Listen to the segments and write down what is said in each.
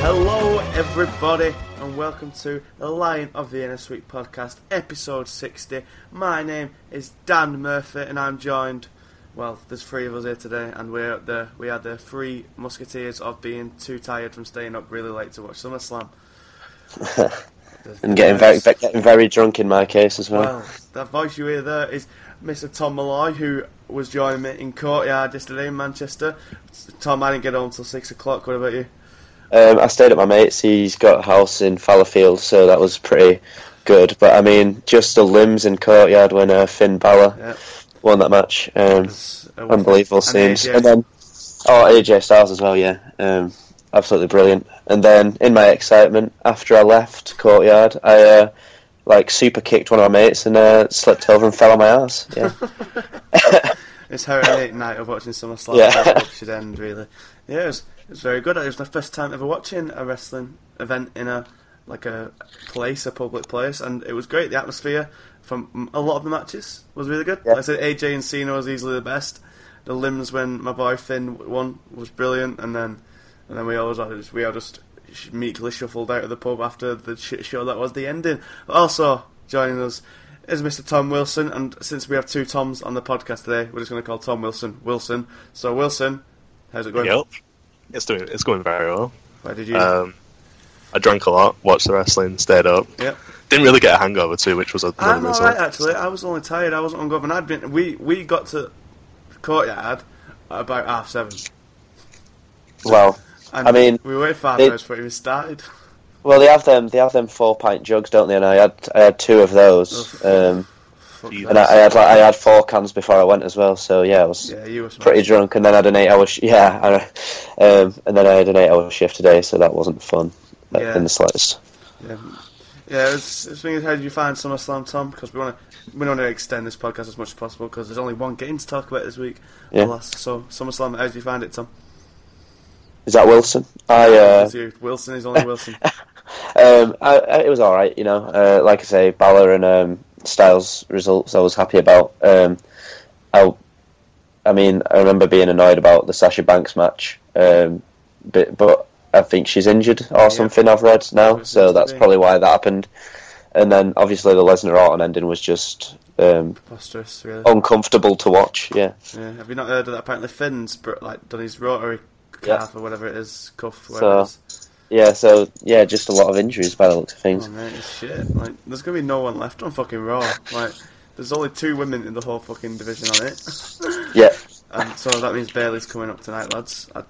Hello everybody and welcome to the Lion of the Inner Suite podcast, episode 60. My name is Dan Murphy and I'm joined, well, there's three of us here today and we are the three musketeers of being too tired from staying up really late to watch SummerSlam. And getting very drunk in my case as well. Well, that voice you hear there is Mr. Tom Malloy, who was joining me in Courtyard yesterday in Manchester. Tom, I didn't get home till 6 o'clock, what about you? I stayed at my mate's. He's got a house in Fallowfield, so that was pretty good. But I mean, just the limbs in Courtyard when Finn Balor won that match. Unbelievable scenes. And then, AJ Styles as well, yeah. Absolutely brilliant. And then, in my excitement, after I left Courtyard, I super kicked one of my mates and slipped over and fell on my arse. Yeah. It's her late night of watching SummerSlam. Yeah. Should end, really. Yeah, it was very good. It was my first time ever watching a wrestling event in a public place, and it was great. The atmosphere from a lot of the matches was really good. Yeah. Like I said, AJ and Cena was easily the best. The limbs when my boy Finn won was brilliant, and then we all just meekly shuffled out of the pub after the shit show that was the ending. But also joining us is Mr. Tom Wilson, and since we have two Toms on the podcast today, we're just going to call Tom Wilson Wilson. So Wilson, how's it going? Yep. It's going very well. Why did you? I drank a lot, watched the wrestling, stayed up. Yep. Didn't really get a hangover too, which was another result. I'm alright actually. I was only tired. I wasn't hungover. And we got to Courtyard at about 7:30. Well, and I mean, we waited 5 hours before we started. Well, they have them 4-pint jugs, don't they? And I had two of those. And I had 4 cans before I went as well, so yeah, I was pretty drunk. And then I had an 8-hour shift today, so that wasn't fun in the slightest. Yeah. The thing is, how did you find SummerSlam, Tom? Because we want to extend this podcast as much as possible because there's only one game to talk about this week. Yeah. So SummerSlam, how did you find it, Tom? Is that Wilson? Wilson is only Wilson. It was all right, you know. Like I say, Balor and Styles results I was happy about. I remember being annoyed about the Sasha Banks match, but I think she's injured or something, I've read now, so that's probably why that happened. And then obviously the Lesnar-Orton ending was just preposterous, really. Uncomfortable to watch. Yeah. Have you not heard of that? Apparently Finn's done his rotary calf or whatever it is, cuff, whatever it is. Yeah, just a lot of injuries by the looks of things. Oh, mate, shit. There's going to be no one left on fucking Raw. There's only 2 women in the whole fucking division on it. Yeah. And so that means Bayley's coming up tonight, lads. I'm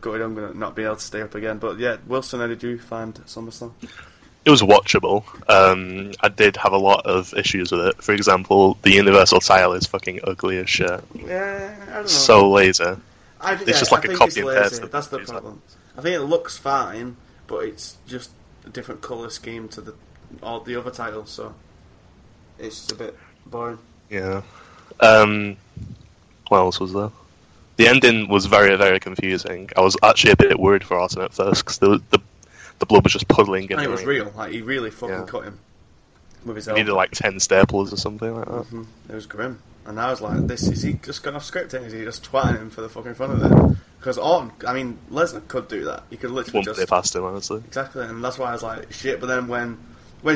going to not be able to stay up again. But yeah, Wilson, how did you find SummerSlam? It was watchable. I did have a lot of issues with it. For example, the Universal title is fucking ugly as shit. Yeah, I don't know. So lazy. It's just like a copy and paste. That's the problem. I think it looks fine, but it's just a different colour scheme to all the other titles, so it's just a bit boring. Yeah. What else was there? The ending was very, very confusing. I was actually a bit worried for Orton at first because the blood was just puddling. And it was real. He really fucking cut him with his elbow. He needed 10 staples or something like that. Mm-hmm. It was grim. And I was like, is he just going off script? Is he just twatting him for the fucking fun of it? Because Lesnar could do that. He could literally just... Wouldn't be past him, honestly. Exactly, and that's why I was like, shit. But then when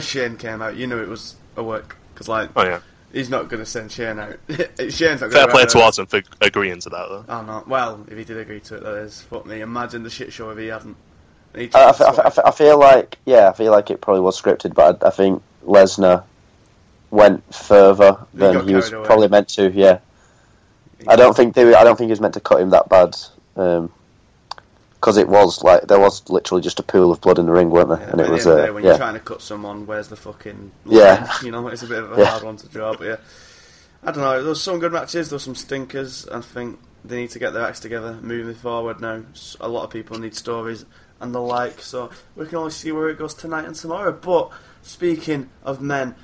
Shane came out, you knew it was a work. Because, he's not going to send Shane out. Shane's not going to... Fair play to Orton for agreeing to that, though. Oh, no. Well, if he did agree to it, that is. Fuck me. Imagine the shit show if he hadn't. I feel like it probably was scripted, but I think Lesnar went further than he was probably meant to. Yeah, I don't think they. I don't think he was meant to cut him that bad. Because it was like there was literally just a pool of blood in the ring, weren't there? Yeah, and it was when you're trying to cut someone, where's the fucking line? Yeah? You know, it's a bit of a hard one to draw. But yeah, I don't know. There's some good matches, there's some stinkers. I think they need to get their acts together, moving forward now. A lot of people need stories and the like, so we can only see where it goes tonight and tomorrow. But speaking of men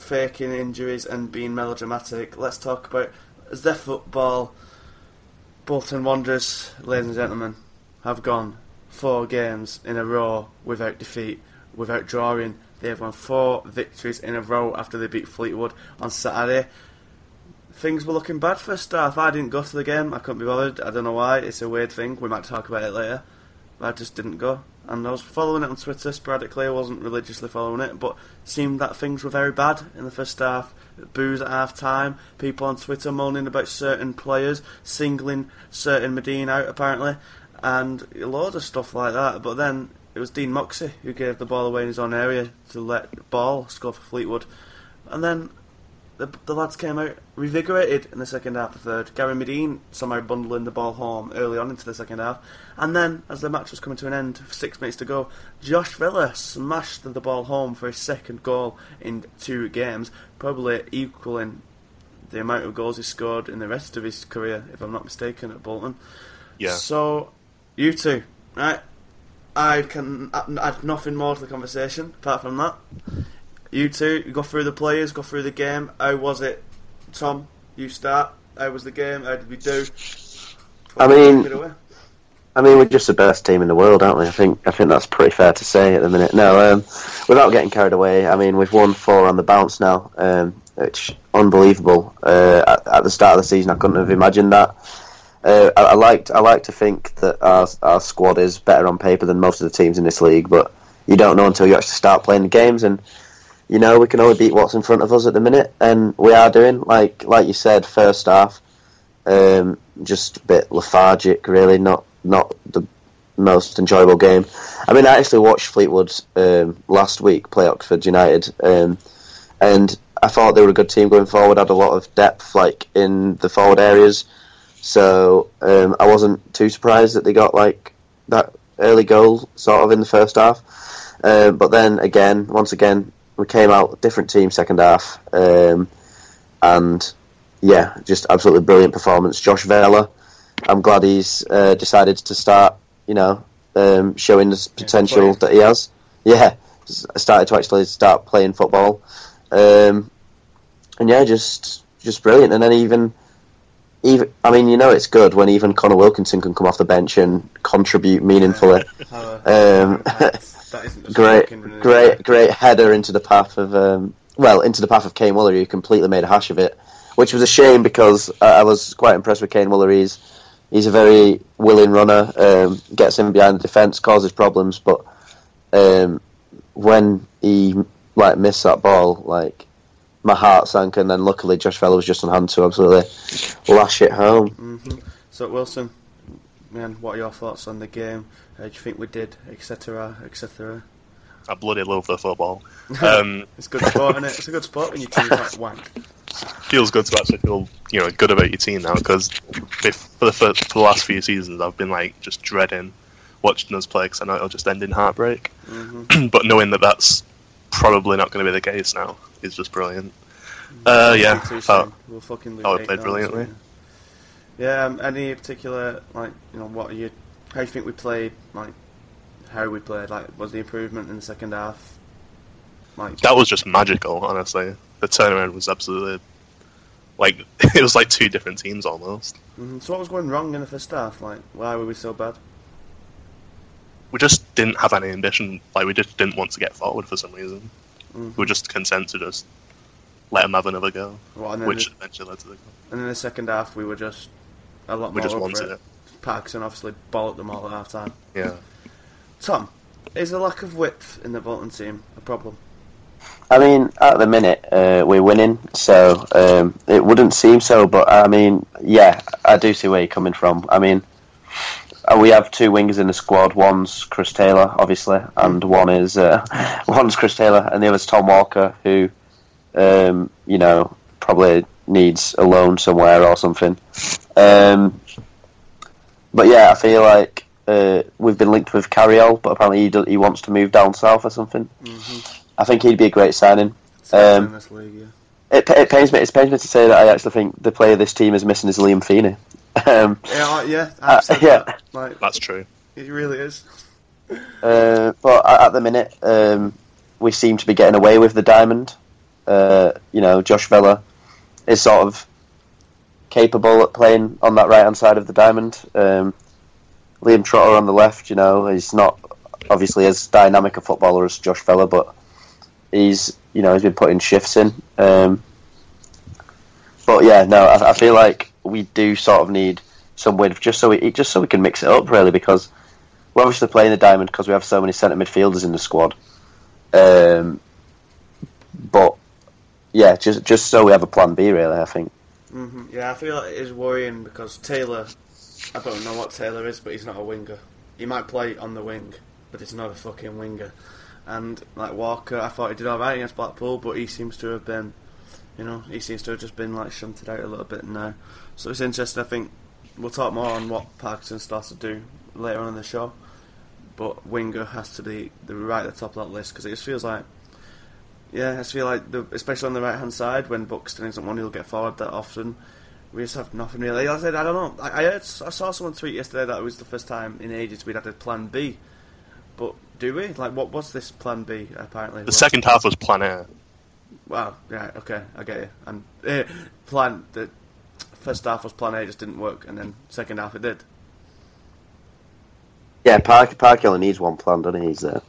faking injuries and being melodramatic, let's talk about their football. Bolton Wanderers, ladies and gentlemen, have gone 4 games in a row without defeat, without drawing. They've won 4 victories in a row after they beat Fleetwood on Saturday. Things were looking bad for a start. I didn't go to the game. I couldn't be bothered. I don't know why. It's a weird thing. We might talk about it later. But I just didn't go. And I was following it on Twitter sporadically. I wasn't religiously following it, but it seemed that things were very bad in the first half. Boos at half time. People on Twitter moaning about certain players, singling certain Madine out apparently. And loads of stuff like that. But then it was Dean Moxey who gave the ball away in his own area to let Ball score for Fleetwood. And then the lads came out revigorated in the second half, the third. Gary Madine somehow bundling the ball home early on into the second half. And then, as the match was coming to an end, 6 minutes to go, Josh Vela smashed the ball home for his second goal in 2 games, probably equaling the amount of goals he scored in the rest of his career, if I'm not mistaken, at Bolton. Yeah. So... you two, right? I can add nothing more to the conversation apart from that. You two, go through the players, go through the game. How was it, Tom? You start. How was the game? How did we do? I mean, we're just the best team in the world, aren't we? I think that's pretty fair to say at the minute. No, without getting carried away, I mean, we've won 4 on the bounce now, which is unbelievable. At the start of the season, I couldn't have imagined that. I like to think that our squad is better on paper than most of the teams in this league, but you don't know until you actually start playing the games. And you know, we can only beat what's in front of us at the minute, and we are doing like you said, first half, just a bit lethargic, really, not the most enjoyable game. I mean, I actually watched Fleetwood last week play Oxford United, and I thought they were a good team going forward. Had a lot of depth, like in the forward areas. So I wasn't too surprised that they got like that early goal sort of in the first half. But then again, once again, we came out different team second half. And yeah, just absolutely brilliant performance. Josh Vela, I'm glad he's decided to start, you know, showing the potential that he has. Yeah, started to actually start playing football. And yeah, just brilliant. And then even, I mean, you know it's good when even Conor Wilkinson can come off the bench and contribute meaningfully. Great header into the path of Kane Woolery, who completely made a hash of it, which was a shame because I was quite impressed with Kane Woolery. He's a very willing runner, gets in behind the defence, causes problems, but when he missed that ball, my heart sank, and then luckily Josh Vela was just on hand to absolutely lash it home. Mm-hmm. So Wilson, man, what are your thoughts on the game? How do you think we did, etc, etc? I bloody love the football. It's good sport, isn't it? It's a good sport when your team's like wank. Feels good to actually feel good about your team now, because for the last few seasons I've been just dreading watching us play because I know it'll just end in heartbreak. Mm-hmm. But knowing that's probably not going to be the case now. It's just brilliant. Yeah, we played brilliantly. Now, yeah, any particular how do you think we played? How we played? Was the improvement in the second half? That was just magical, honestly. The turnaround was absolutely it was 2 different teams almost. Mm-hmm. So what was going wrong in the first half? Why were we so bad? We just didn't have any ambition. We just didn't want to get forward for some reason. Mm-hmm. We were just content to just let them have another go, which eventually led to the goal. And in the second half, we were just a lot more. We just wanted it. Parkinson obviously bollocked them all at half time. Yeah. Tom, is the lack of width in the Bolton team a problem? I mean, at the minute we're winning, so it wouldn't seem so. But I mean, yeah, I do see where you're coming from. I mean. We have 2 wingers in the squad. One's Chris Taylor, obviously, and one's Chris Taylor, and the other's Tom Walker, who you know, probably needs a loan somewhere or something. But yeah, I feel like we've been linked with Carriol, but apparently he wants to move down south or something. Mm-hmm. I think he'd be a great signing. In this league, yeah. It pains me to say that I actually think the player this team is missing is Liam Feeney. Yeah, absolutely. That. Like, that's true. It really is. But at the minute, we seem to be getting away with the diamond. You know, Josh Vela is sort of capable at playing on that right-hand side of the diamond. Liam Trotter on the left, you know, he's not obviously as dynamic a footballer as Josh Vela, but he's been putting shifts in. But yeah, no, I feel like we do sort of need some width just so we can mix it up, really, because we're obviously playing the diamond because we have so many centre midfielders in the squad. But yeah, just so we have a plan B, really, I think. Mm-hmm. Yeah, I feel like it is worrying because Taylor, I don't know what Taylor is, but he's not a winger. He might play on the wing, but he's not a fucking winger. And like Walker, I thought he did all right against Blackpool, but he seems to have been, you know, he seems to have just been like shunted out a little bit now. So it's interesting. I think we'll talk more on what Parkinson starts to do later on in the show. But winger has to be right at the top of that list because it just feels like, yeah, I just feel like, especially on the right hand side when Buxton isn't one who'll get forward that often. We just have nothing really. Like I said, I don't know. I saw someone tweet yesterday that it was the first time in ages we'd had a plan B. But do we? Like, what was this plan B, apparently? The second half was plan A. Wow, yeah, okay, I get you. And the first half was plan A, just didn't work, and then second half it did. Yeah, Park only needs one plan, doesn't he? He's there.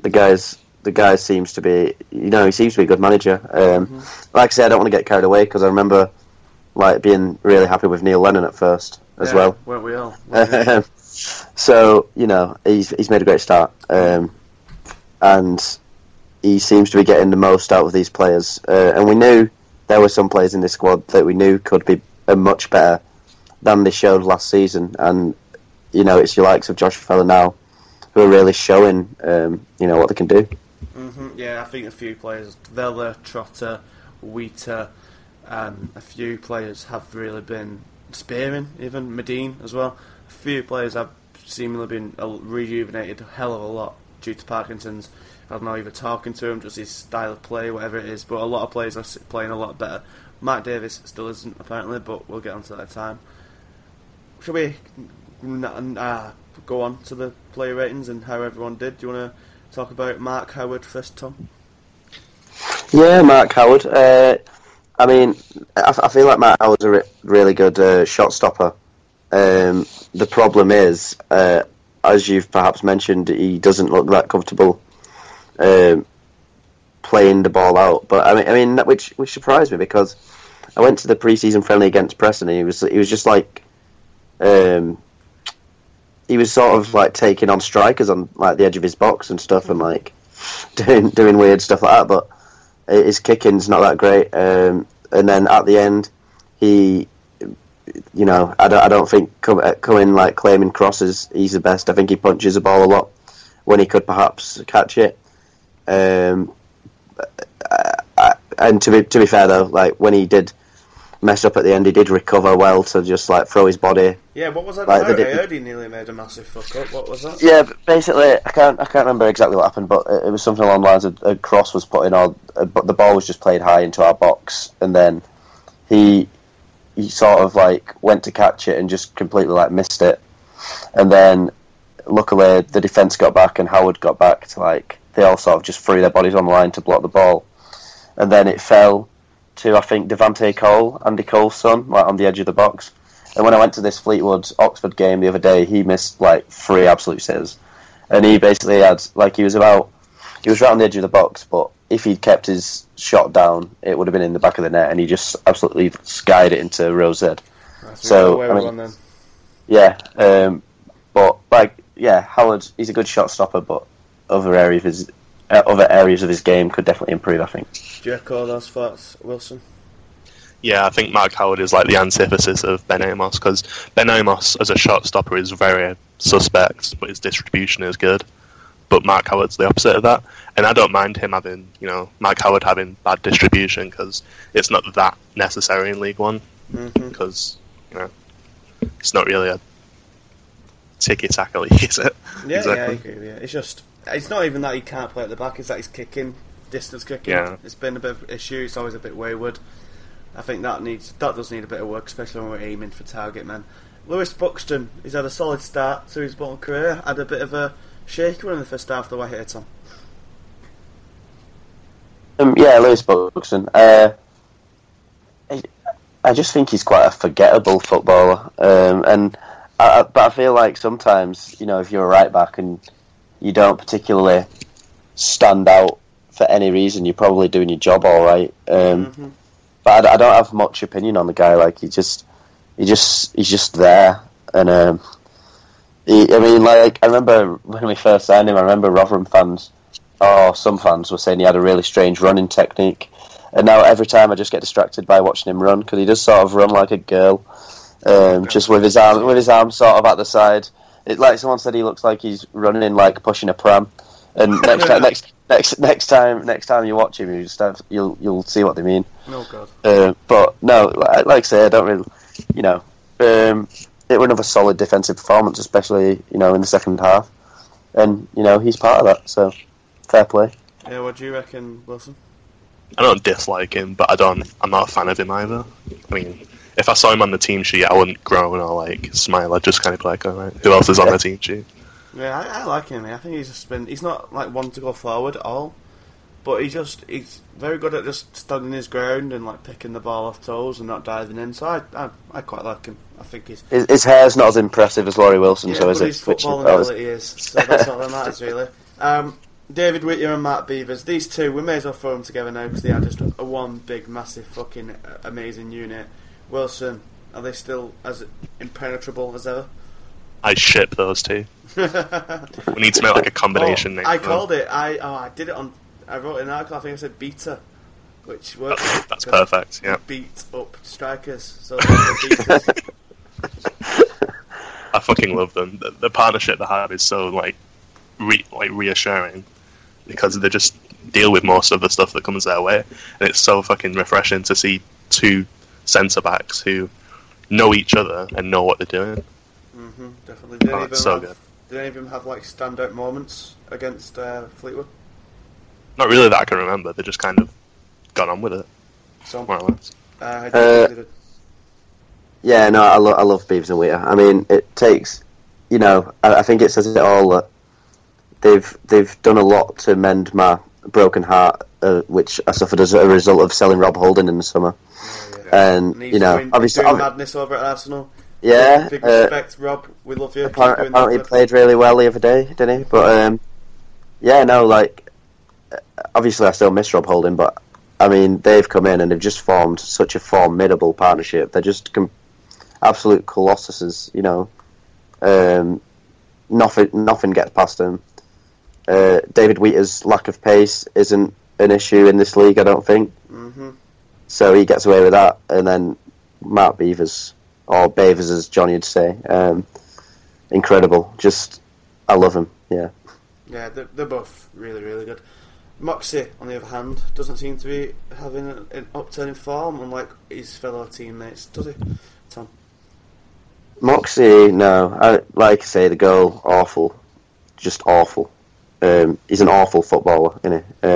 The guy seems to be, you know, he seems to be a good manager. Mm-hmm. Like I said, I don't want to get carried away, because I remember like being really happy with Neil Lennon at first, as well. Weren't we all? So, you know, he's made a great start, and he seems to be getting the most out of these players. And we knew there were some players in this squad that we knew could be much better than they showed last season. And, you know, it's your likes of Josh Vela now who are really showing, you know, what they can do. Mm-hmm. Yeah, I think a few players, Vela, Trotter, Wheater, a few players have really been Spearing, even Madine as well. A few players have seemingly been rejuvenated a hell of a lot due to Parkinson's. I don't know, either talking to him, just his style of play, whatever it is. But a lot of players are playing a lot better. Mark Davies still isn't, apparently, but we'll get on to that time. Shall we go on to the player ratings and how everyone did? Do you want to talk about Mark Howard first, Tom? Yeah, Mark Howard. I mean, I feel like Mark Howard's a really good shot stopper. The problem is, as you've perhaps mentioned, he doesn't look that comfortable playing the ball out. But I mean, which surprised me because I went to the pre-season friendly against Preston, and he was just like, he was sort of like taking on strikers on like the edge of his box and stuff, and like doing weird stuff like that. But his kicking's not that great, and then at the end, he. You know, I don't think coming like claiming crosses, he's the best. I think he punches the ball a lot when he could perhaps catch it. And to be fair though, like when he did mess up at the end, he did recover well to just like throw his body. Yeah, what was that? Like, I heard he nearly made a massive fuck up. What was that? Yeah, basically, I can't remember exactly what happened, but it was something along the lines of a cross was put in, or but the ball was just played high into our box, and then he sort of like went to catch it and just completely like missed it, and then luckily the defence got back and Howard got back to like they all sort of just threw their bodies on the line to block the ball, and then it fell to I think Devante Cole, Andy Cole's son, like on the edge of the box. And when I went to this Fleetwood Oxford game the other day, he missed like three absolute sitters, and he basically had like he was right on the edge of the box, but if he'd kept his shot down, it would have been in the back of the net, and he just absolutely skied it into Rose Z. So, I mean, then. Yeah, but like, yeah, Howard, he's a good shot stopper, but other areas of his game could definitely improve, I think. Do you echo those thoughts, Wilson? Yeah, I think Mark Howard is like the antithesis of Ben Amos, because Ben Amos as a shot stopper is very suspect, but his distribution is good. but Mark Howard's the opposite of that. And I don't mind him having, you know, Mark Howard having bad distribution, because it's not that necessary in League One, because, you know, it's not really a ticky tackle, is it? Yeah, exactly. Yeah, I agree with you. It's just, it's not even that he can't play at the back, it's that he's kicking, distance kicking. Yeah. It's been a bit of an issue, it's always a bit wayward. I think that does need a bit of work, especially when we're aiming for target men. Lewis Buxton, he's had a solid start to his bottom career, had a bit of a shaky one in the first half, though, I hear, Tom. Yeah, Lewis Buxton. I just think he's quite a forgettable footballer, but I feel like sometimes, you know, if you're a right back and you don't particularly stand out for any reason, you're probably doing your job all right. But I don't have much opinion on the guy. Like he's just there. And I remember when we first signed him. I remember Rotherham fans, some fans were saying he had a really strange running technique. And now every time I just get distracted by watching him run, because he does sort of run like a girl, just with his arm sort of at the side. It, like someone said, he looks like he's running in like pushing a pram. And next time you watch him, you'll see what they mean. Oh God! But no, like I say, I don't really, you know, it was another solid defensive performance, especially, you know, in the second half, and you know he's part of that, so fair play. Yeah, what do you reckon, Wilson? I don't dislike him, but I'm not a fan of him either. I mean, if I saw him on the team sheet, I wouldn't groan or like smile. I'd just kind of be like, all right, who else is on the team sheet? Yeah, I like him. I think he's just been—he's not like one to go forward at all, but he's very good at just standing his ground and like picking the ball off toes and not diving in. So I quite like him. I think his hair's not as impressive as Laurie Wilson, so is it? His footballing ability is. So that's all that matters really. David Whittier and Mark Beevers, these two, we may as well throw them together now because they are just a one big, massive, fucking amazing unit. Wilson, are they still as impenetrable as ever? I ship those two. We need to make like a combination name. I called it. I did it on. I wrote an article. I think I said beta, which works. That's perfect. Yeah. Beat up strikers. So I fucking love them. The partnership they have is so like reassuring, because they just deal with most of the stuff that comes their way, and it's so fucking refreshing to see two centre backs who know each other and know what they're doing. Mm-hmm, definitely. Did any of them have like standout moments against Fleetwood? Not really that I can remember. They just kind of got on with it. So, more or less. Yeah, no, I love Beevers and Wheater. I mean, it takes, you know, I think it says it all that they've done a lot to mend my broken heart, which I suffered as a result of selling Rob Holding in the summer. Oh, yeah. And you know, obviously, madness over at Arsenal. Yeah, big respect, Rob. We love you. Apparently, he played really well the other day, didn't he? But obviously, I still miss Rob Holding. But I mean, they've come in and they've just formed such a formidable partnership. They're just absolute colossuses, you know. Nothing gets past them. David Wheater's lack of pace isn't an issue in this league, I don't think. Mm-hmm. So he gets away with that, and then Mark Beevers. Or Beevers, as Johnny would say. Incredible. Just, I love him, yeah. Yeah, they're both really, really good. Moxey, on the other hand, doesn't seem to be having an upturn in form, unlike his fellow teammates, does he, Tom? Moxey, no. Like I say, the goal, awful. Just awful. He's an awful footballer, isn't he?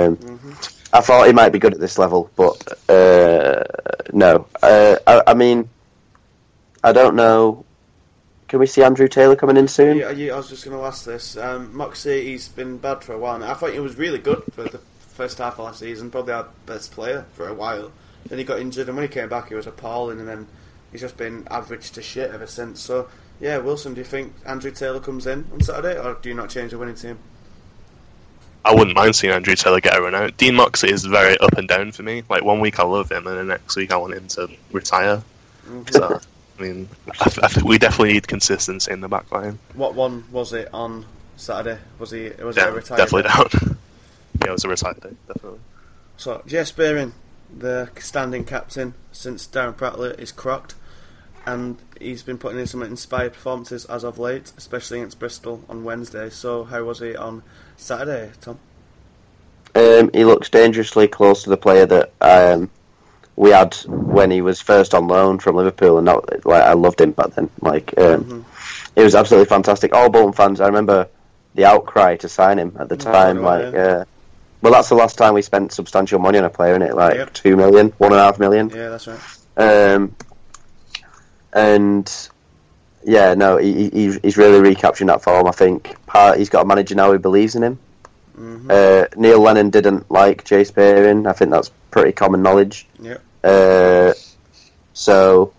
I thought he might be good at this level, but no. I mean... I don't know. Can we see Andrew Taylor coming in soon? Yeah, I was just going to ask this. Moxey, he's been bad for a while now. I thought he was really good for the first half of last season, probably our best player for a while. Then he got injured, and when he came back, he was appalling, and then he's just been average to shit ever since. So, yeah, Wilson, do you think Andrew Taylor comes in on Saturday, or do you not change the winning team? I wouldn't mind seeing Andrew Taylor get a run out. Dean Moxey is very up and down for me. Like, one week I love him, and the next week I want him to retire. So... I mean, we definitely need consistency in the back line. What one was it on Saturday? Was it a retired definitely day? Down. Yeah, it was a retired day, definitely. So, Jay Spearing, the standing captain, since Darren Prattley is crocked, and he's been putting in some inspired performances as of late, especially against Bristol on Wednesday. So how was he on Saturday, Tom? He looks dangerously close to the player that we had when he was first on loan from Liverpool, and that, like, I loved him back then. Like, it was absolutely fantastic. All Bolton fans, I remember the outcry to sign him at the time. Well, that's the last time we spent substantial money on a player, isn't it? Like, $2 million, $1.5 million. Yeah, that's right. And yeah, no, he's really recapturing that form. I think he's got a manager now who believes in him. Neil Lennon didn't like Jay Spearing. I think that's pretty common knowledge. Yeah. So,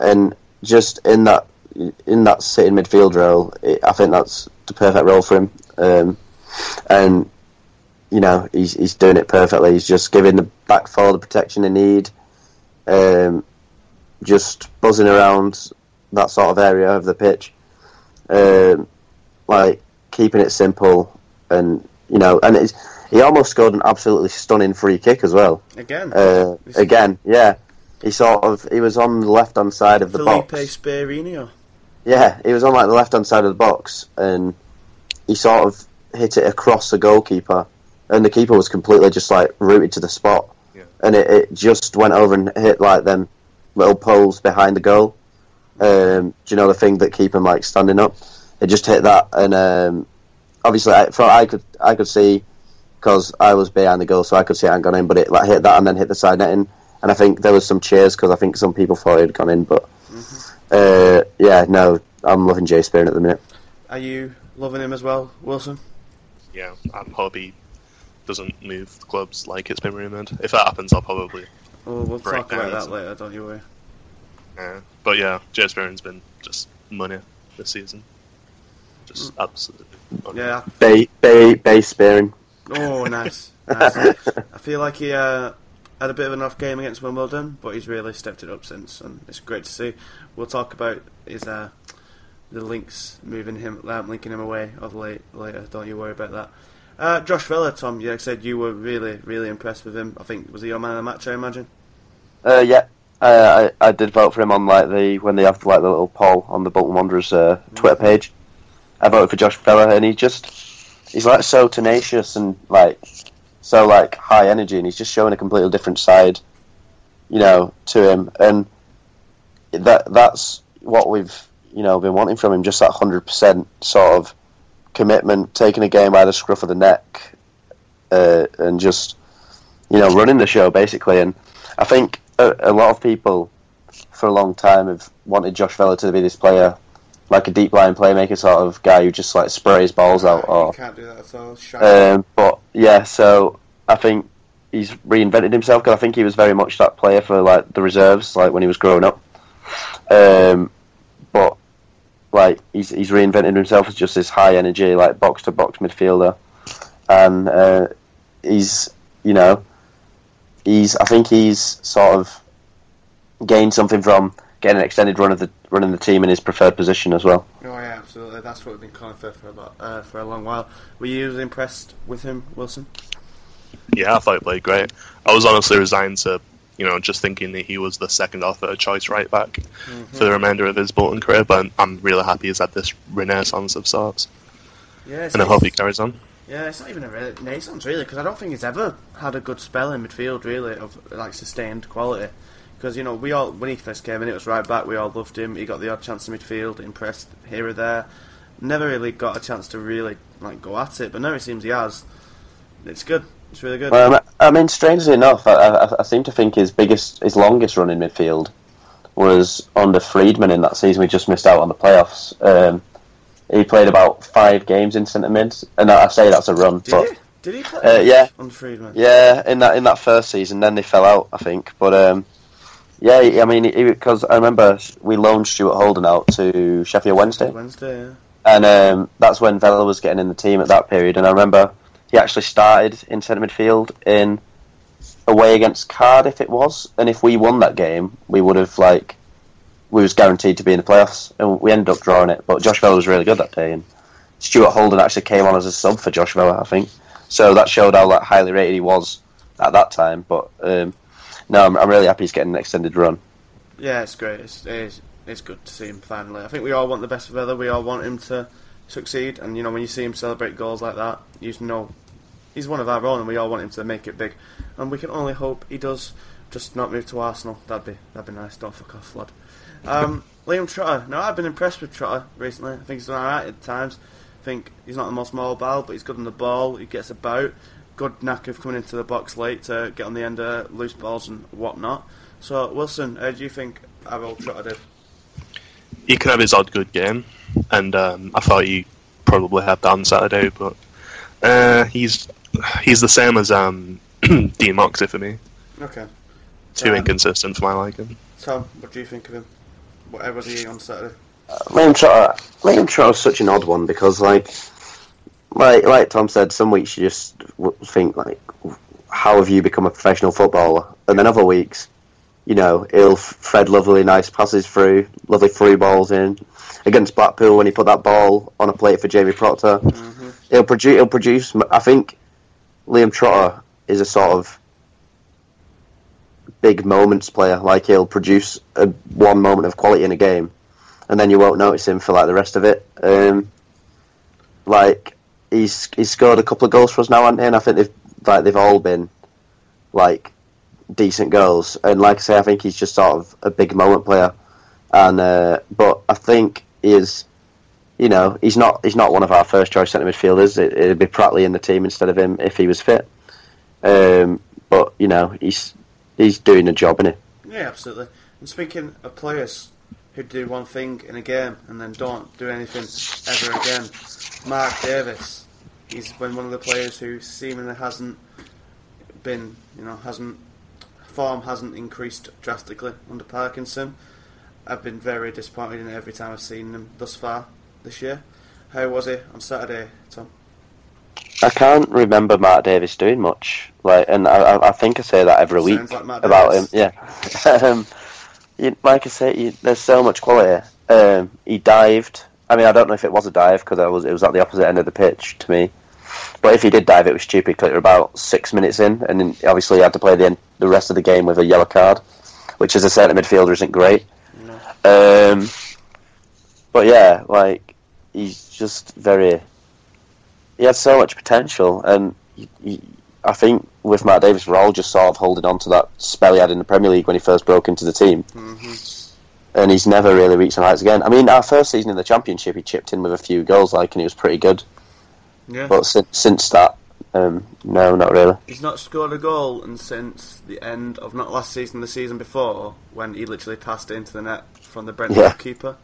and just in that sitting midfield role, I think that's the perfect role for him. And you know, he's doing it perfectly. He's just giving the back four the protection they need. Just buzzing around that sort of area of the pitch, like keeping it simple, and you know, and he almost scored an absolutely stunning free kick as well. Again, yeah. He was on the left hand side of the box. Felipe Speirinho. Yeah, he was on like the left hand side of the box, and he sort of hit it across the goalkeeper, and the keeper was completely just like rooted to the spot, and it just went over and hit like them little poles behind the goal. Do you know the thing that keep him like standing up? It just hit that, and obviously I could see because I was behind the goal, so I could see it hadn't gone in. But it like hit that and then hit the side netting, and I think there was some cheers because I think some people thought it had gone in. But yeah, no, I'm loving Jay Spearing at the minute. Are you loving him as well, Wilson? Yeah, I probably doesn't move clubs like it's been rumoured. If that happens, I'll probably. Well, we'll talk about that later, don't you worry. Yeah. But yeah, Jay Spearing's been just money this season. Just absolutely money. Yeah. Bay Spearing. Oh, nice. I feel like he had a bit of an off game against Wimbledon, but he's really stepped it up since, and it's great to see. We'll talk about his the links linking him away later, don't you worry about that. Josh Vela, Tom, you said you were really, really impressed with him. I think, was he your man of the match, I imagine? Yeah, I did vote for him on like when they have like the little poll on the Bolton Wanderers Twitter page. I voted for Josh Vela, and he's like so tenacious and like so like high energy, and he's just showing a completely different side, you know, to him, and that's what we've been wanting from him, just that 100% sort of commitment, taking a game by the scruff of the neck, and just running the show basically. And I think a lot of people for a long time have wanted Josh Vela to be this player, like a deep line playmaker sort of guy who just like sprays balls out. Or can't do that at all. But yeah, so I think he's reinvented himself, because I think he was very much that player for like the reserves, like when he was growing up. But like he's reinvented himself as just this high energy, like box to box midfielder, and I think he's sort of gained something from getting an extended run of running the team in his preferred position as well. Oh yeah, absolutely. That's what we've been calling for a long while. Were you impressed with him, Wilson? Yeah, I thought he played great. I was honestly resigned to just thinking that he was the second author choice right back for the remainder of his Bolton career, but I'm really happy he's had this renaissance of sorts. Yeah, and I hope he carries on. Yeah, it's not even a renaissance really, because I don't think he's ever had a good spell in midfield really of like sustained quality. Because we all, when he first came in, it was right back. We all loved him. He got the odd chance in midfield, impressed here or there. Never really got a chance to really like go at it, but now it seems he has. It's good. It's really good. Well, I mean, strangely enough, I seem to think his longest run in midfield was under Friedman in that season. We just missed out on the playoffs. He played about 5 games in centre mid, and I say that's a run. Did he play? Yeah, under Friedman. Yeah, in that first season, then they fell out, I think. But yeah, I mean, because I remember we loaned Stuart Holden out to Sheffield Wednesday. Yeah. And that's when Vela was getting in the team at that period, and I remember. He actually started in centre midfield in away against Cardiff it was, and if we won that game, we was guaranteed to be in the playoffs, and we ended up drawing it. But Josh Vela was really good that day, and Stuart Holden actually came on as a sub for Josh Vela, I think. So that showed how like highly rated he was at that time. But no, I'm really happy he's getting an extended run. Yeah, it's great. It's good to see him finally. I think we all want the best for Vela. We all want him to succeed. And, you know, when you see him celebrate goals like that, you just know he's one of our own and we all want him to make it big. And we can only hope he does. Just not move to Arsenal. That'd be nice. Don't fuck off, lad. Liam Trotter. Now, I've been impressed with Trotter recently. I think he's done alright at times. I think he's not the most mobile, but he's good on the ball. He gets about. Good knack of coming into the box late to get on the end of loose balls and whatnot. So, Wilson, do you think our old Trotter did? He could have his odd good game, and I thought he probably had that on Saturday, but he's the same as Dean Moxey for me. Okay. Too inconsistent for my liking. Tom, what do you think of him? What was he on Saturday? Liam Trotter is such an odd one because, like Tom said, some weeks you just think, like, how have you become a professional footballer? And then other weeks, you know, he'll thread lovely, nice passes through, lovely through balls in. Against Blackpool, when he put that ball on a plate for Jamie Proctor, mm-hmm. he'll produce. I think Liam Trotter is a sort of big moments player. Like, he'll produce one moment of quality in a game, and then you won't notice him for like the rest of it. He's scored a couple of goals for us now, hasn't he? And I think they've all been like decent goals. And like I say, I think he's just sort of a big moment player. And but I think he is, you know, he's not one of our first choice centre midfielders. It'd be Prattley in the team instead of him if he was fit. But you know, He's doing a job, isn't he? Yeah, absolutely. And speaking of players who do one thing in a game and then don't do anything ever again, Mark Davies, he's been one of the players who seemingly form hasn't increased drastically under Parkinson. I've been very disappointed in every time I've seen him thus far this year. How was he on Saturday, Tom? I can't remember Mark Davies doing much, and I think I say that every week about him. Yeah, like I say, there's so much quality. He dived. I mean, I don't know if it was a dive because it was at the opposite end of the pitch to me. But if he did dive, it was stupid because it was about 6 minutes in, and then obviously he had to play the rest of the game with a yellow card, which as a centre midfielder isn't great. No. But yeah, he's just very. He had so much potential, and I think with Mark Davies, we're all just sort of holding on to that spell he had in the Premier League when he first broke into the team. Mm-hmm. And he's never really reached the heights again. I mean, our first season in the Championship, he chipped in with a few goals, and he was pretty good. Yeah. But since that, no, not really. He's not scored a goal and since the end of not last season, the season before, when he literally passed it into the net from the Brentford keeper.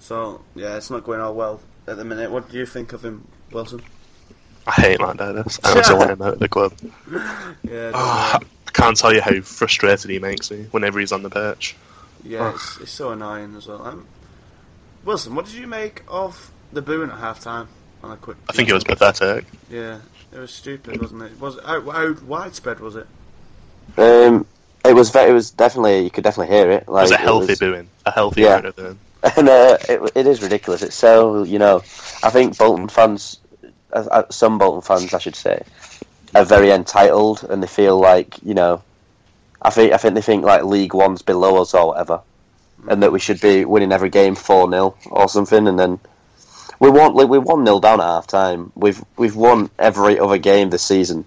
So, yeah, it's not going all well at the minute. What do you think of him, Wilson? I hate Mark Davies. I also want him out of the club. Yeah, I can't tell you how frustrated he makes me whenever he's on the pitch. Yeah, it's so annoying as well. Wilson, what did you make of the booing at half-time? I think it was pathetic. Yeah, it was stupid, wasn't it? How widespread was it? It was definitely, you could definitely hear it. It was a healthy booing. A healthy amount of booing. And it is ridiculous. It's so, you know, I think Bolton fans, some Bolton fans, I should say, are very entitled, and they feel like, you know, I think they think like League One's below us or whatever, and that we should be winning every game 4-0 or something, and then we're 1-0 down at half time. We've won every other game this season.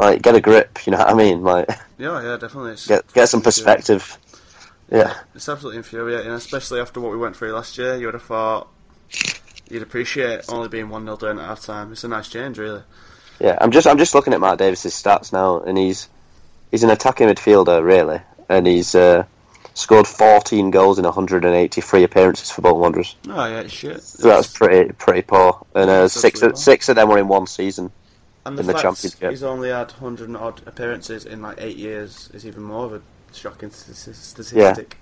Get a grip, you know what I mean? Yeah, definitely. It's get some perspective. Yeah, it's absolutely infuriating, especially after what we went through last year. You would have thought you'd appreciate only being 1-0 down at half time. It's a nice change, really. Yeah, I'm just looking at Mark Davies' stats now, and he's an attacking midfielder, really, and he's scored 14 goals in 183 appearances for Bolton Wanderers. Oh yeah, it's shit. So that's pretty poor, and six of them were in one season. And in the Championship, he's only had 100 and odd appearances in 8 years is even more of a shocking statistic.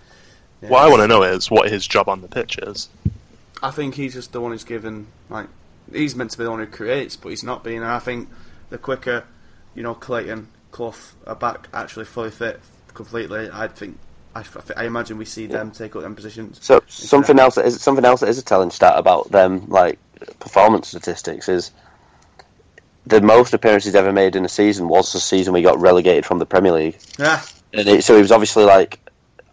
Yeah. What I want to know is what his job on the pitch is. I think he's just the one who's given, he's meant to be the one who creates, but he's not being. And I think the quicker, you know, Clayton, Clough are back actually fully fit completely, I imagine we see them take up them positions. So something else that is a telling stat about them, performance statistics, is the most appearances ever made in a season was the season we got relegated from the Premier League. Yeah. So he was obviously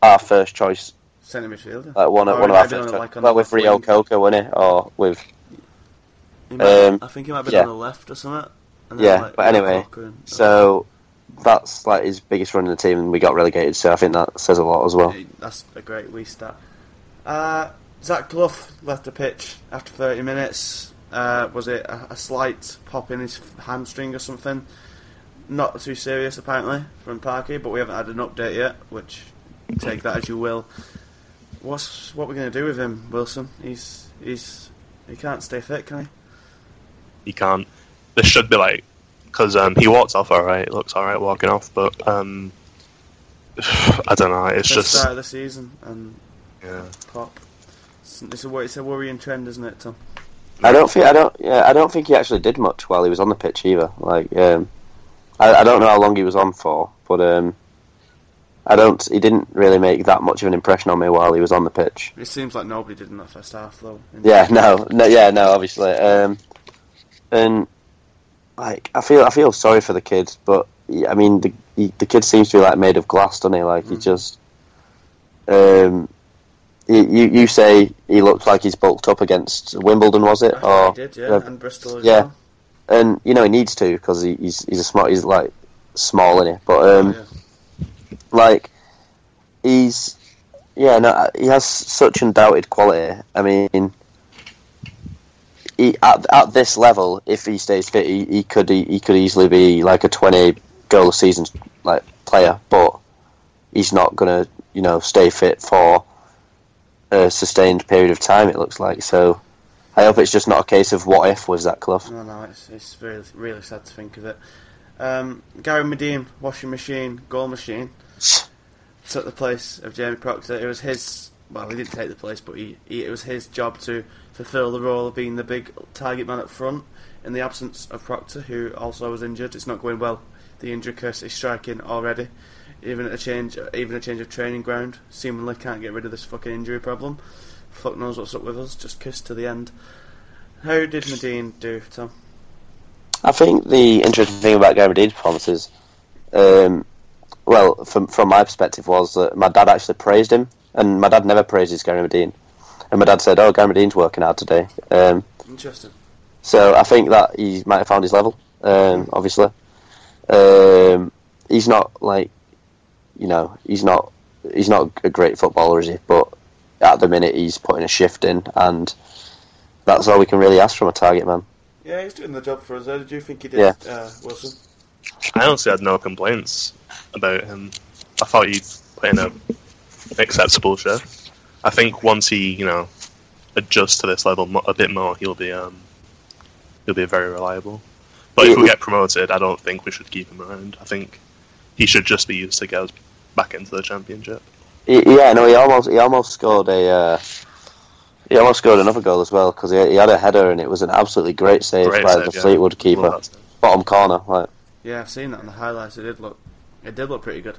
our first choice centre midfielder. Like one of our first choice. Like with Rio Coco, wasn't it? Or with... I think he might be on the left or something. And then but anyway. So that's like his biggest run in the team, and we got relegated, so I think that says a lot as well. That's a great wee stat. Zach Clough left the pitch after 30 minutes. Was it a slight pop in his hamstring or something? Not too serious, apparently, from Parky, but we haven't had an update yet, which take that as you will. What we're going to do with him, Wilson? He can't stay fit, can he? He can't. This should be like... Because he walked off alright, it looks alright walking off, but I don't know, it's just... start of the season, and pop. It's a worrying trend, isn't it, Tom? I don't think he actually did much while he was on the pitch either. Like, I don't know how long he was on for, but he didn't really make that much of an impression on me while he was on the pitch. It seems like nobody did in that first half, though. Obviously, and like I feel sorry for the kid, but I mean the kid seems to be like made of glass, doesn't he? Like he just. You say he looked like he's bulked up against Wimbledon, was it? He did, and Bristol as well. And he needs to because he's a smart. He's like small in it, but he has such undoubted quality. I mean, he at this level, if he stays fit, he could easily be like a 20 goal a season like player, but he's not gonna stay fit for a sustained period of time, it looks like. So I hope it's just not a case of what if was that Clough. No, it's really, really sad to think of it. Gary Madine, washing machine, goal machine, took the place of Jamie Proctor. It was his... Well, he didn't take the place, but it was his job to fulfil the role of being the big target man up front in the absence of Proctor, who also was injured. It's not going well. The injury curse is striking already. Even a change of training ground, seemingly can't get rid of this fucking injury problem. Fuck knows what's up with us. Just kiss to the end. How did Madine do, Tom? I think the interesting thing about Gary Madine's performances, from my perspective, was that my dad actually praised him, and my dad never praises Gary Madine, and my dad said, "Oh, Gary Madine's working hard today." Interesting. So I think that he might have found his level. Obviously, he's not like. He's not a great footballer, is he? But at the minute, he's putting a shift in, and that's all we can really ask from a target man. Yeah, he's doing the job for us. How did you think he did, Wilson? I honestly had no complaints about him. I thought he'd played an acceptable show. I think once he, adjusts to this level a bit more, he'll be very reliable. But if we get promoted, I don't think we should keep him around. I think he should just be used to get us back into the championship. He almost scored another goal as well because he had a header and it was an absolutely great save by the Fleetwood keeper, bottom corner. Like. Yeah, I've seen that in the highlights. It did look pretty good.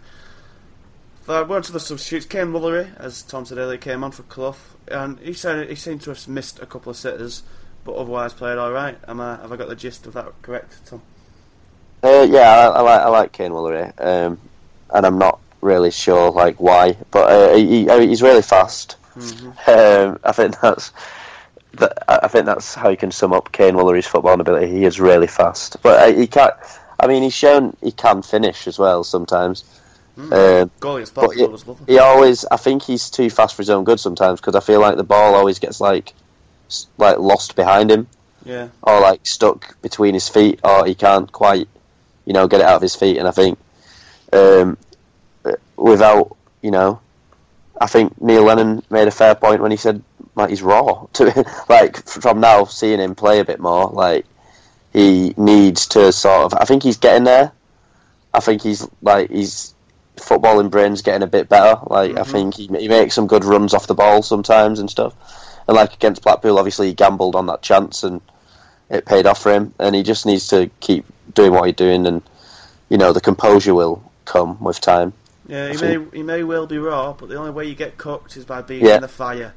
So I went to the substitutes. Kane Woolery, as Tom said earlier, came on for Clough, and he seemed to have missed a couple of sitters, but otherwise played all right. Have I got the gist of that correct, Tom? I like Kane Woolery, and I'm not really sure like why, but he's really fast. Mm-hmm. I think that's how you can sum up Kane Woolery's footballing ability. He is really fast, but he can't. I mean, he's shown he can finish as well sometimes. He always. I think he's too fast for his own good sometimes because I feel like the ball always gets like lost behind him. Yeah. Or like stuck between his feet, or he can't quite, get it out of his feet. And I think, I think Neil Lennon made a fair point when he said like he's raw. From now seeing him play a bit more, like he needs to sort of. I think he's getting there. I think he's like his footballing brain's getting a bit better. Like I think he makes some good runs off the ball sometimes and stuff. And like against Blackpool, obviously he gambled on that chance and it paid off for him. And he just needs to keep doing what he's doing, and the composure will come with time. Yeah, he may well be raw, but the only way you get cooked is by being in the fire.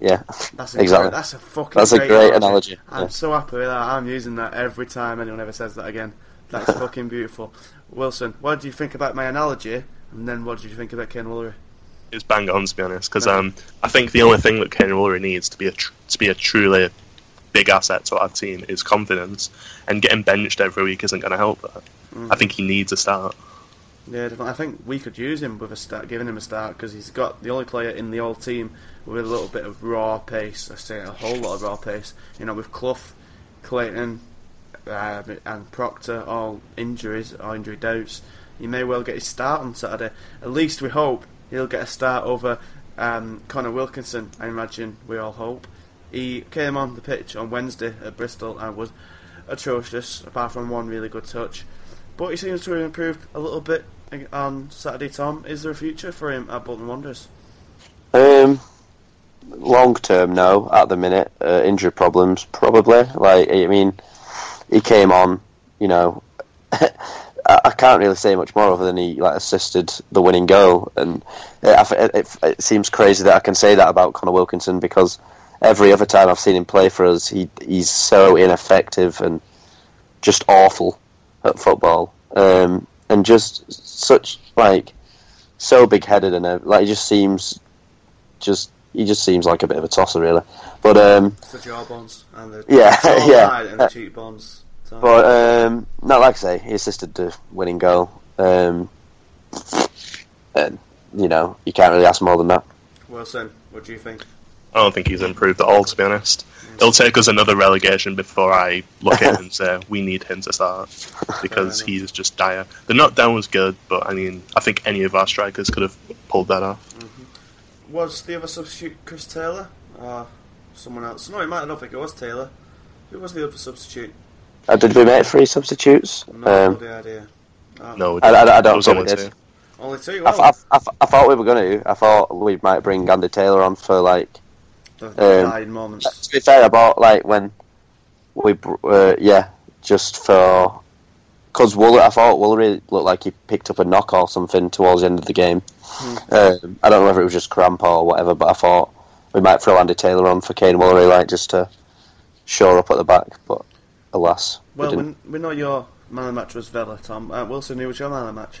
Yeah, that's exactly. That's a great analogy. I'm so happy with that. I'm using that every time anyone ever says that again. That's fucking beautiful. Wilson, what do you think about my analogy? And then what do you think about Kane Woolery? it was bang on, to be honest, because I think the only thing that Kane Woolery needs to be a truly big asset to our team is confidence, and getting benched every week isn't going to help that. I think he needs a start. Yeah, definitely. I think we could use him with a start, giving him a start, because he's got the only player in the old team with a little bit of raw pace. I say a whole lot of raw pace. You know, with Clough, Clayton, and Proctor, all injuries or injury doubts, he may well get his start on Saturday. At least we hope he'll get a start over Conor Wilkinson. I imagine we all hope. He came on the pitch on Wednesday at Bristol and was atrocious, apart from one really good touch. But he seems to have improved a little bit on Saturday. Tom, is there a future for him at Bolton Wanderers? Long term, no. At the minute, injury problems, probably. Like, I mean, he came on, you know. I can't really say much more other than he assisted the winning goal, and it seems crazy that I can say that about Conor Wilkinson, because every other time I've seen him play for us, he's so ineffective and just awful at football, and just such so big-headed, and he just seems like a bit of a tosser, really. But it's the jawbones and the side and the cheekbones. So. But no, like I say, he assisted the winning goal, and you can't really ask more than that. Wilson, what do you think? I don't think he's improved at all, to be honest. It'll take us another relegation before I look at him and say, we need him to start, because he's just dire. The knockdown was good, but I think any of our strikers could have pulled that off. Mm-hmm. Was the other substitute Chris Taylor? Or someone else? No, it might not think it was Taylor. Who was the other substitute? Did we make three substitutes? No idea. No, I don't think we did. Only two? Well. I thought we were going to. I thought we might bring Andy Taylor on for to be fair, about when we because I thought Woolery looked like he picked up a knock or something towards the end of the game. I don't know whether it was just cramp or whatever, but I thought we might throw Andy Taylor on for Kane Woolery, just to shore up at the back. But alas, well, we know your man of the match was Vela. Tom Wilson, who was your man of the match?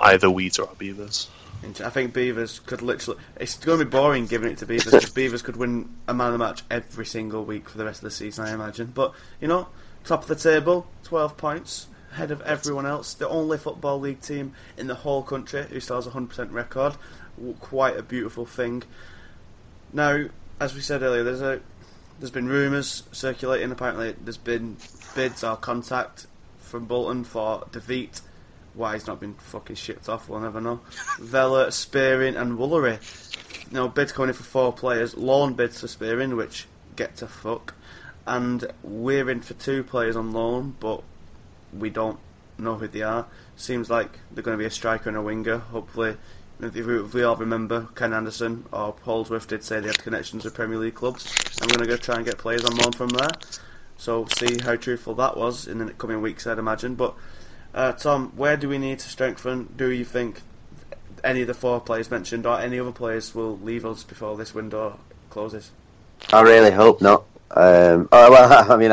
Either Weeds or Beevers. I think Beevers could literally... It's going to be boring giving it to Beevers, because Beevers could win a man of the match every single week for the rest of the season, I imagine. But, top of the table, 12 points, ahead of everyone else. The only Football League team in the whole country who still has a 100% record. Quite a beautiful thing. Now, as we said earlier, there's been rumours circulating. Apparently, there's been bids or contact from Bolton for Davies. Why he's not been fucking shipped off, we'll never know. Vela, Spearing and Woolery. Bids coming in for four players. Loan bids for Spearing, which get to fuck. And we're in for two players on loan, but we don't know who they are. Seems like they're going to be a striker and a winger. Hopefully, if we all remember, Ken Anderson or Holdsworth did say they had connections with Premier League clubs. I'm going to go try and get players on loan from there. So see how truthful that was in the coming weeks, I'd imagine. But... Tom, where do we need to strengthen? Do you think any of the four players mentioned or any other players will leave us before this window closes? I really hope not. I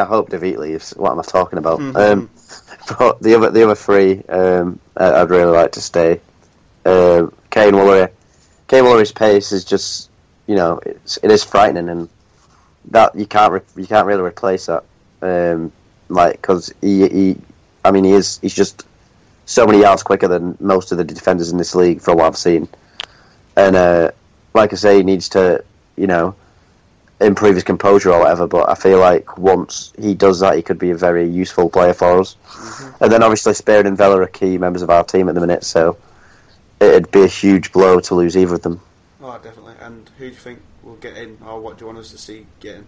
hope Davies leaves. What am I talking about? But the other three, I'd really like to stay. Kane Woolery. Kane Woolery's pace is just, it is frightening, and that you can't really replace that. Because he's just so many yards quicker than most of the defenders in this league, from what I've seen. And like I say, he needs to, improve his composure or whatever. But I feel like once he does that, he could be a very useful player for us. Mm-hmm. And then obviously, Spearing and Vela are key members of our team at the minute, so it'd be a huge blow to lose either of them. Oh, definitely. And who do you think will get in, or what do you want us to see get in?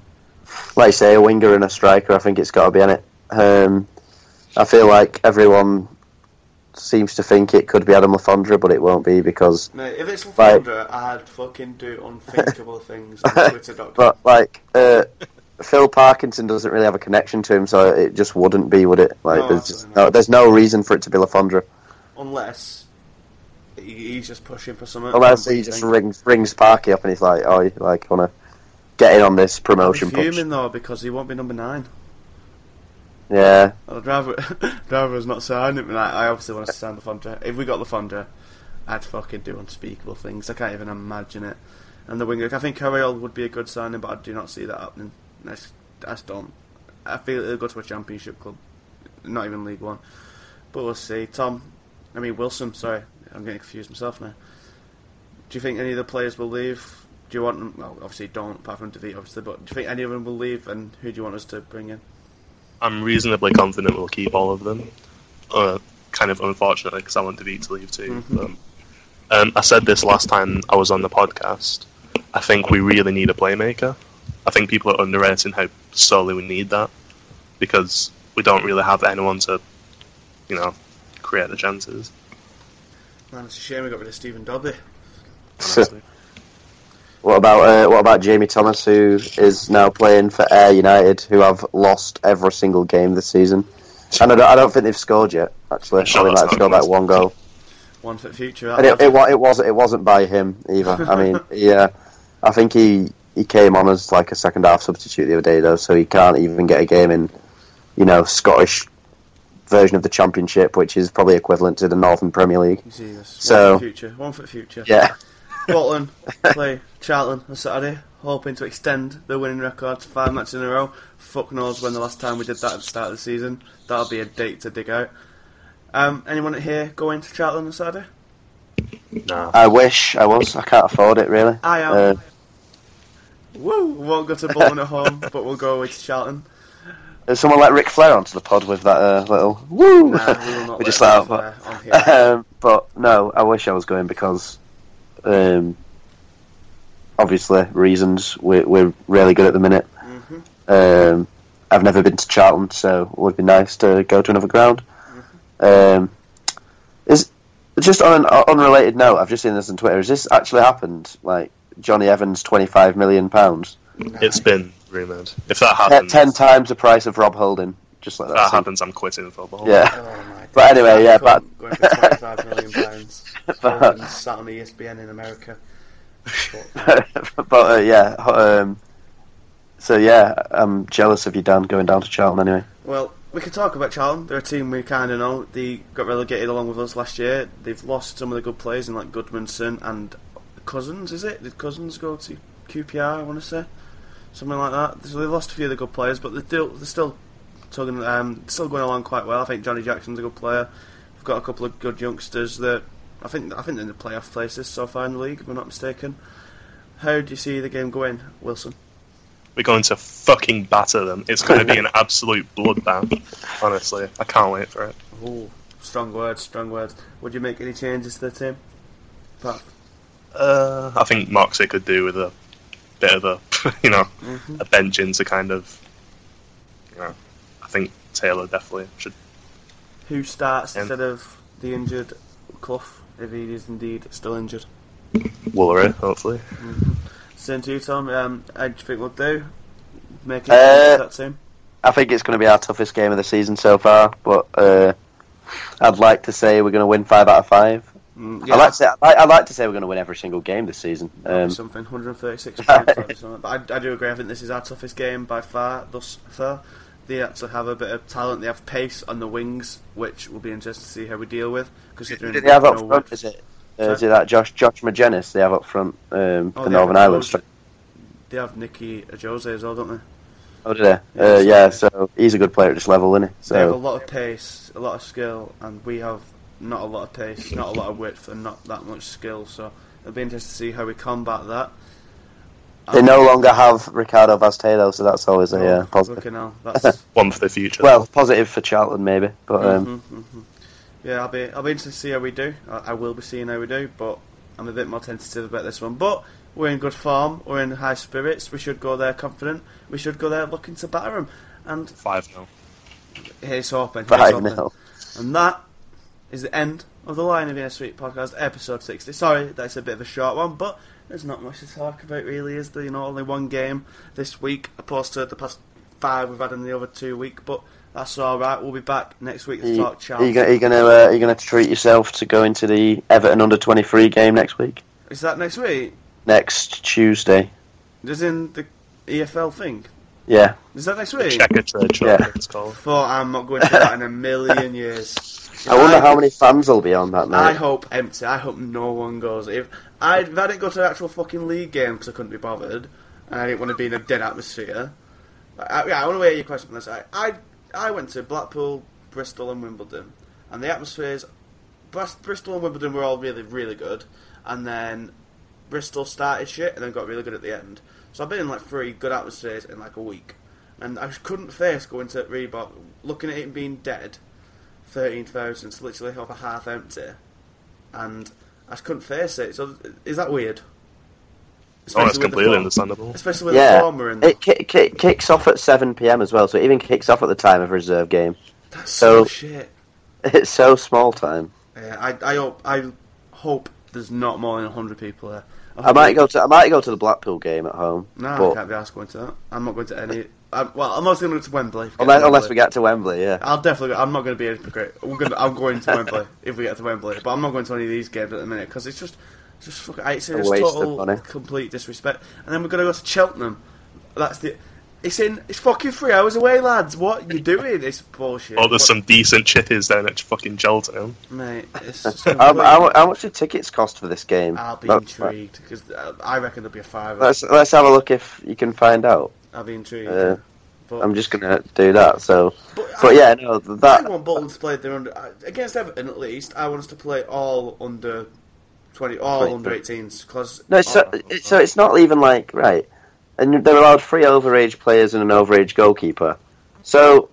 Like you say, a winger and a striker. I think it's got to be in it. I feel like everyone seems to think it could be Adam Le Fondre, but it won't be, because... Mate, if it's Le Fondre, I'd fucking do unthinkable things on Twitter.com. But, Phil Parkinson doesn't really have a connection to him, so it just wouldn't be, would it? There's no reason for it to be Le Fondre. Unless he's just pushing for something. Unless he just rings Parky up and he's like, oh, I want to get in on this promotion push. I'm fuming, though, because he won't be number 9. Yeah. I'd rather us not sign him. I obviously want us to sign Le Fondre. If we got Le Fondre, I'd fucking do unspeakable things. I can't even imagine it. And the winger, I think Carriol would be a good signing, but I do not see that happening. I just don't. I feel it'll go to a Championship club, not even League One. But we'll see. Wilson, sorry. I'm getting confused myself now. Do you think any of the players will leave? Do you want them? Well, obviously don't, apart from DeVito, obviously. But do you think any of them will leave? And who do you want us to bring in? I'm reasonably confident we'll keep all of them. Kind of unfortunately, because I want DeVito to leave too. Mm-hmm. But, I said this last time I was on the podcast. I think we really need a playmaker. I think people are underrating how sorely we need that, because we don't really have anyone to, create the chances. Man, it's a shame we got rid of Stephen Dobby. What about Jamie Thomas, who is now playing for Ayr United, who have lost every single game this season? And I don't think they've scored yet. Actually, I think they've scored like one goal. One for the future. And it wasn't by him either. I mean, yeah, I think he came on as like a second half substitute the other day though, so he can't even get a game in, Scottish version of the Championship, which is probably equivalent to the Northern Premier League. So one for the future. Yeah. Bolton play Charlton on Saturday, hoping to extend the winning record to 5 matches in a row. Fuck knows when the last time we did that at the start of the season. That'll be a date to dig out. Anyone here going to Charlton on Saturday? No. I wish I was. I can't afford it, really. I am. Woo! We won't go to Bolton at home, but we'll go away to Charlton. There's someone like Ric Flair onto the pod with that little woo! Nah, we will not. But no, I wish I was going because... obviously reasons we're really good at the minute. Mm-hmm. I've never been to Charlton, so it would be nice to go to another ground. Mm-hmm. Is just on an unrelated note, I've just seen this on Twitter, has this actually happened, like Johnny Evans £25 million? It's been rumoured. If that happens, 10 times the price of Rob Holding. Just like that. If that happens, I'm quitting football. Yeah. Oh my God. But anyway, yeah. Going for £25 million. Sat on ESPN in America. Yeah. So yeah, I'm jealous of you, Dan, going down to Charlton anyway. Well, we can talk about Charlton. They're a team we kind of know. They got relegated along with us last year. They've lost some of the good players in like Goodmanson and Cousins. Is it? Did Cousins go to QPR? I want to say something like that. So they've lost a few of the good players, but they're still. Still going along quite well. I think Johnny Jackson's a good player. We've got a couple of good youngsters that I think they're in the playoff places so far in the league, if I'm not mistaken. How do you see the game going, Wilson? We're going to fucking batter them. It's going to be an absolute bloodbath. Honestly, I can't wait for it. Ooh, strong words. Would you make any changes to the team, Pat? I think Moxey could do with a bit of a a bench into kind of I think Taylor definitely should. Who starts instead of the injured Clough, if he is indeed still injured? Woolery, hopefully. Mm-hmm. Same to you, Tom. I think we'll do. Make it that team. I think it's going to be our toughest game of the season so far, but I'd like to say we're going to win 5 out of 5. Yeah. I'd like to say we're going to win every single game this season. Something 136 points or something. But I do agree. I think this is our toughest game by far thus far. They actually have a bit of talent. They have pace on the wings, which will be interesting to see how we deal with. Did they have up front? Is it that Josh Magennis they have up front for Northern Ireland? They have Nicky Jose as well, don't they? Oh, do they? Yeah, so he's a good player at this level, isn't he? So. They have a lot of pace, a lot of skill, and we have not a lot of pace, not a lot of width, and not that much skill. So it'll be interesting to see how we combat that. They no longer have Ricardo Vazquez, so that's always a positive. That's one for the future. Well, positive for Charlton maybe, but yeah, I'll be interested to see how we do. I will be seeing how we do, but I'm a bit more tentative about this one. But we're in good form, we're in high spirits. We should go there confident. We should go there looking to batter them. And 5-0. Here's hoping. And that is the end of the Lion of Inner Street podcast, episode 60. Sorry, that's a bit of a short one, but. There's not much to talk about, really, is there? Only one game this week, opposed to the past 5 we've had in the other 2 weeks. But that's all right. We'll be back next week to talk Charlton. Are you going to treat yourself to go into the Everton under-23 game next week? Is that next week? Next Tuesday. As in the EFL thing? Yeah. Is that next week? Checker trade, yeah. It's called. Thought I'm not going to that in a million years. I wonder how many fans will be on that night. I hope empty. I hope no one goes. If I didn't go to an actual fucking league game because I couldn't be bothered, and I didn't want to be in a dead atmosphere. I want to hear your question on this. I went to Blackpool, Bristol, and Wimbledon, and the atmospheres. Bristol and Wimbledon were all really, really good, and then Bristol started shit and then got really good at the end. So I've been in like 3 good atmospheres in like a week, and I couldn't face going to Reebok, looking at it being dead. 13,000, it's literally over half empty, and I just couldn't face it. So is that weird? Especially it's completely understandable. Especially with the former. And it kicks off at 7 PM as well, so it even kicks off at the time of a reserve game. That's so shit. It's so small time. Yeah, I hope there's not more than 100 people there. I might go to the Blackpool game at home. No, I can't be asked going to that. I'm not going to any. I'm not going to Wembley. Unless we get to Wembley, yeah. I'll definitely. I'm not going to be a hypocrite. I'm going to Wembley if we get to Wembley, but I'm not going to any of these games at the minute because it's just fucking. It's total, complete disrespect. And then we're going to go to Cheltenham. It's fucking 3 hours away, lads. What are you doing? It's bullshit. Oh, there's some decent chippies down at fucking Cheltenham, mate. It's just how much do tickets cost for this game? I'll be intrigued because I reckon there'll be a fiver. Let's have a look if you can find out. I'll be intrigued. But I'm just gonna do that. So, I want Bolton to play against Everton at least. I want us to play all under 20, all 23. Under 18s. So it's not even like right. And they're allowed 3 overage players and an overage goalkeeper. So,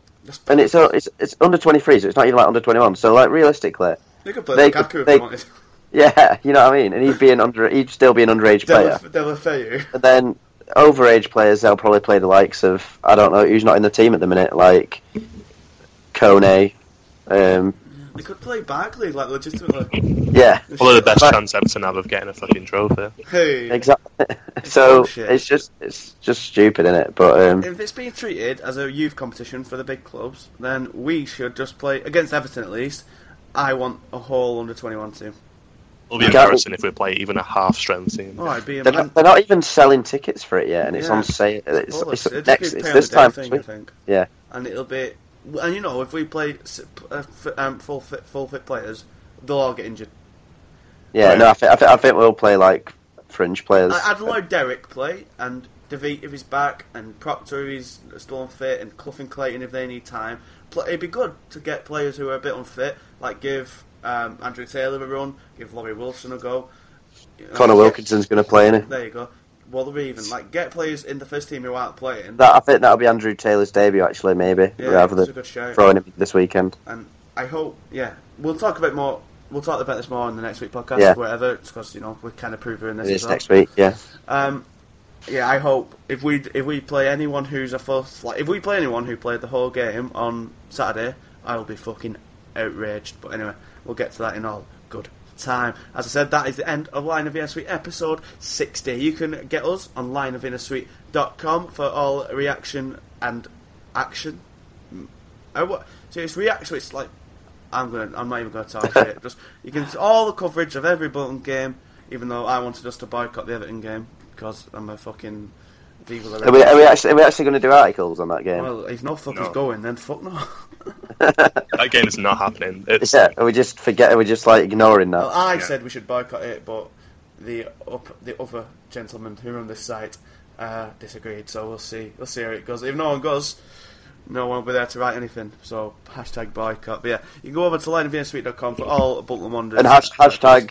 and it's under 23, so it's not even like under 21. So, like realistically, they could play Lukaku if they wanted. Yeah, you know what I mean. And he'd still be an underage player. They'll fail you. And then. Overage players, they'll probably play the likes of I don't know who's not in the team at the minute, like Kone. They could play Barkley, like legitimately. Yeah, probably the best chance Everton have of getting a fucking trophy. Hey, exactly. So it's just stupid, isn't it? But if it's being treated as a youth competition for the big clubs, then we should just play against Everton at least. I want a whole under 21 team. It'll be embarrassing if we play even a half-strength team. Oh, they're not even selling tickets for it yet, and it's on sale. It's this time. Thing, I think. Yeah, and it'll be, and you know, if we play full fit players, they'll all get injured. Yeah, right. No, I think we'll play like fringe players. I'd let Derek play, and Davies if he's back, and Proctor if he's still unfit, and Clough and Clayton if they need time. It'd be good to get players who are a bit unfit, like give. Andrew Taylor a run, give Laurie Wilson a go. Conor Wilkinson's going to play, isn't he? There you go. Well, even get players in the first team who aren't playing. I think that'll be Andrew Taylor's debut, actually, maybe, rather than throwing him this weekend. And I hope, we'll talk a bit more. We'll talk about this more in the next week podcast, or whatever, because you know we're kind of previewing this. It is next week, yeah. I hope if we play anyone who's a first, like if we play anyone who played the whole game on Saturday, I'll be fucking outraged. But anyway. We'll get to that in all good time. As I said, that is the end of Line of the Inner Suite episode 60. You can get us on lineofinnersuite.com for all reaction and action. So it's reaction. So it's like I'm not even going to talk shit. Just you can see all the coverage of every Bolton game. Even though I wanted us to boycott the Everton game because I'm a fucking diva. Are we actually going to do articles on that game? Well, if no fuck is going, then fuck no. That game is not happening. Are we just ignoring that? Well, I said we should boycott it, but the other gentleman who run this site disagreed. So we'll see how it goes. If no one goes, no one will be there to write anything. So hashtag boycott. But you can go over to lineofinnersuite.com for all Bolton Wanderers. And hashtag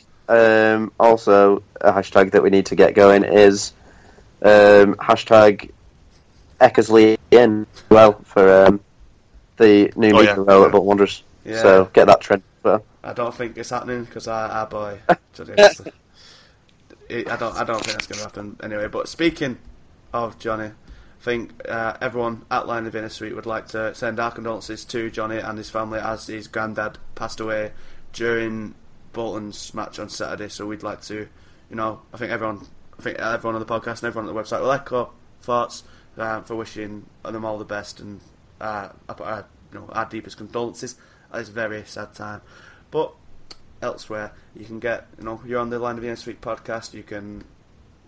also a hashtag that we need to get going is hashtag Eckersley in for. The new media role at Bolton Wanderers. Yeah. So get that trend. Well, I don't think it's happening because our boy. I don't think that's going to happen anyway. But speaking of Johnny, I think everyone at Line of Inner Suite would like to send our condolences to Johnny and his family as his granddad passed away during Bolton's match on Saturday. So we'd like to, I think everyone on the podcast and everyone on the website will echo thoughts for wishing them all the best and. Our deepest condolences at this very sad time. But elsewhere, you can get you're on the Line of the Inner Suite podcast. You can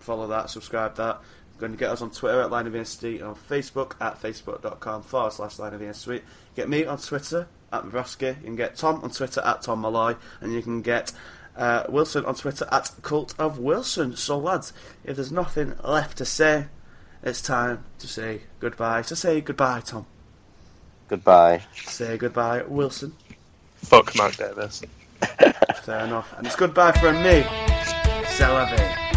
follow that, subscribe that, Going to get us on Twitter at Line of EST, on Facebook at facebook.com/Line of EST. Get me on Twitter at Mavroski. You can get Tom on Twitter at Tom Malloy, and you can get Wilson on Twitter at Cult of Wilson. So lads, if there's nothing left to say, it's time to say goodbye. So say goodbye, Tom. Goodbye. Say goodbye, Wilson. Fuck Mark Davies. Fair enough. And it's goodbye from me. C'est la vie.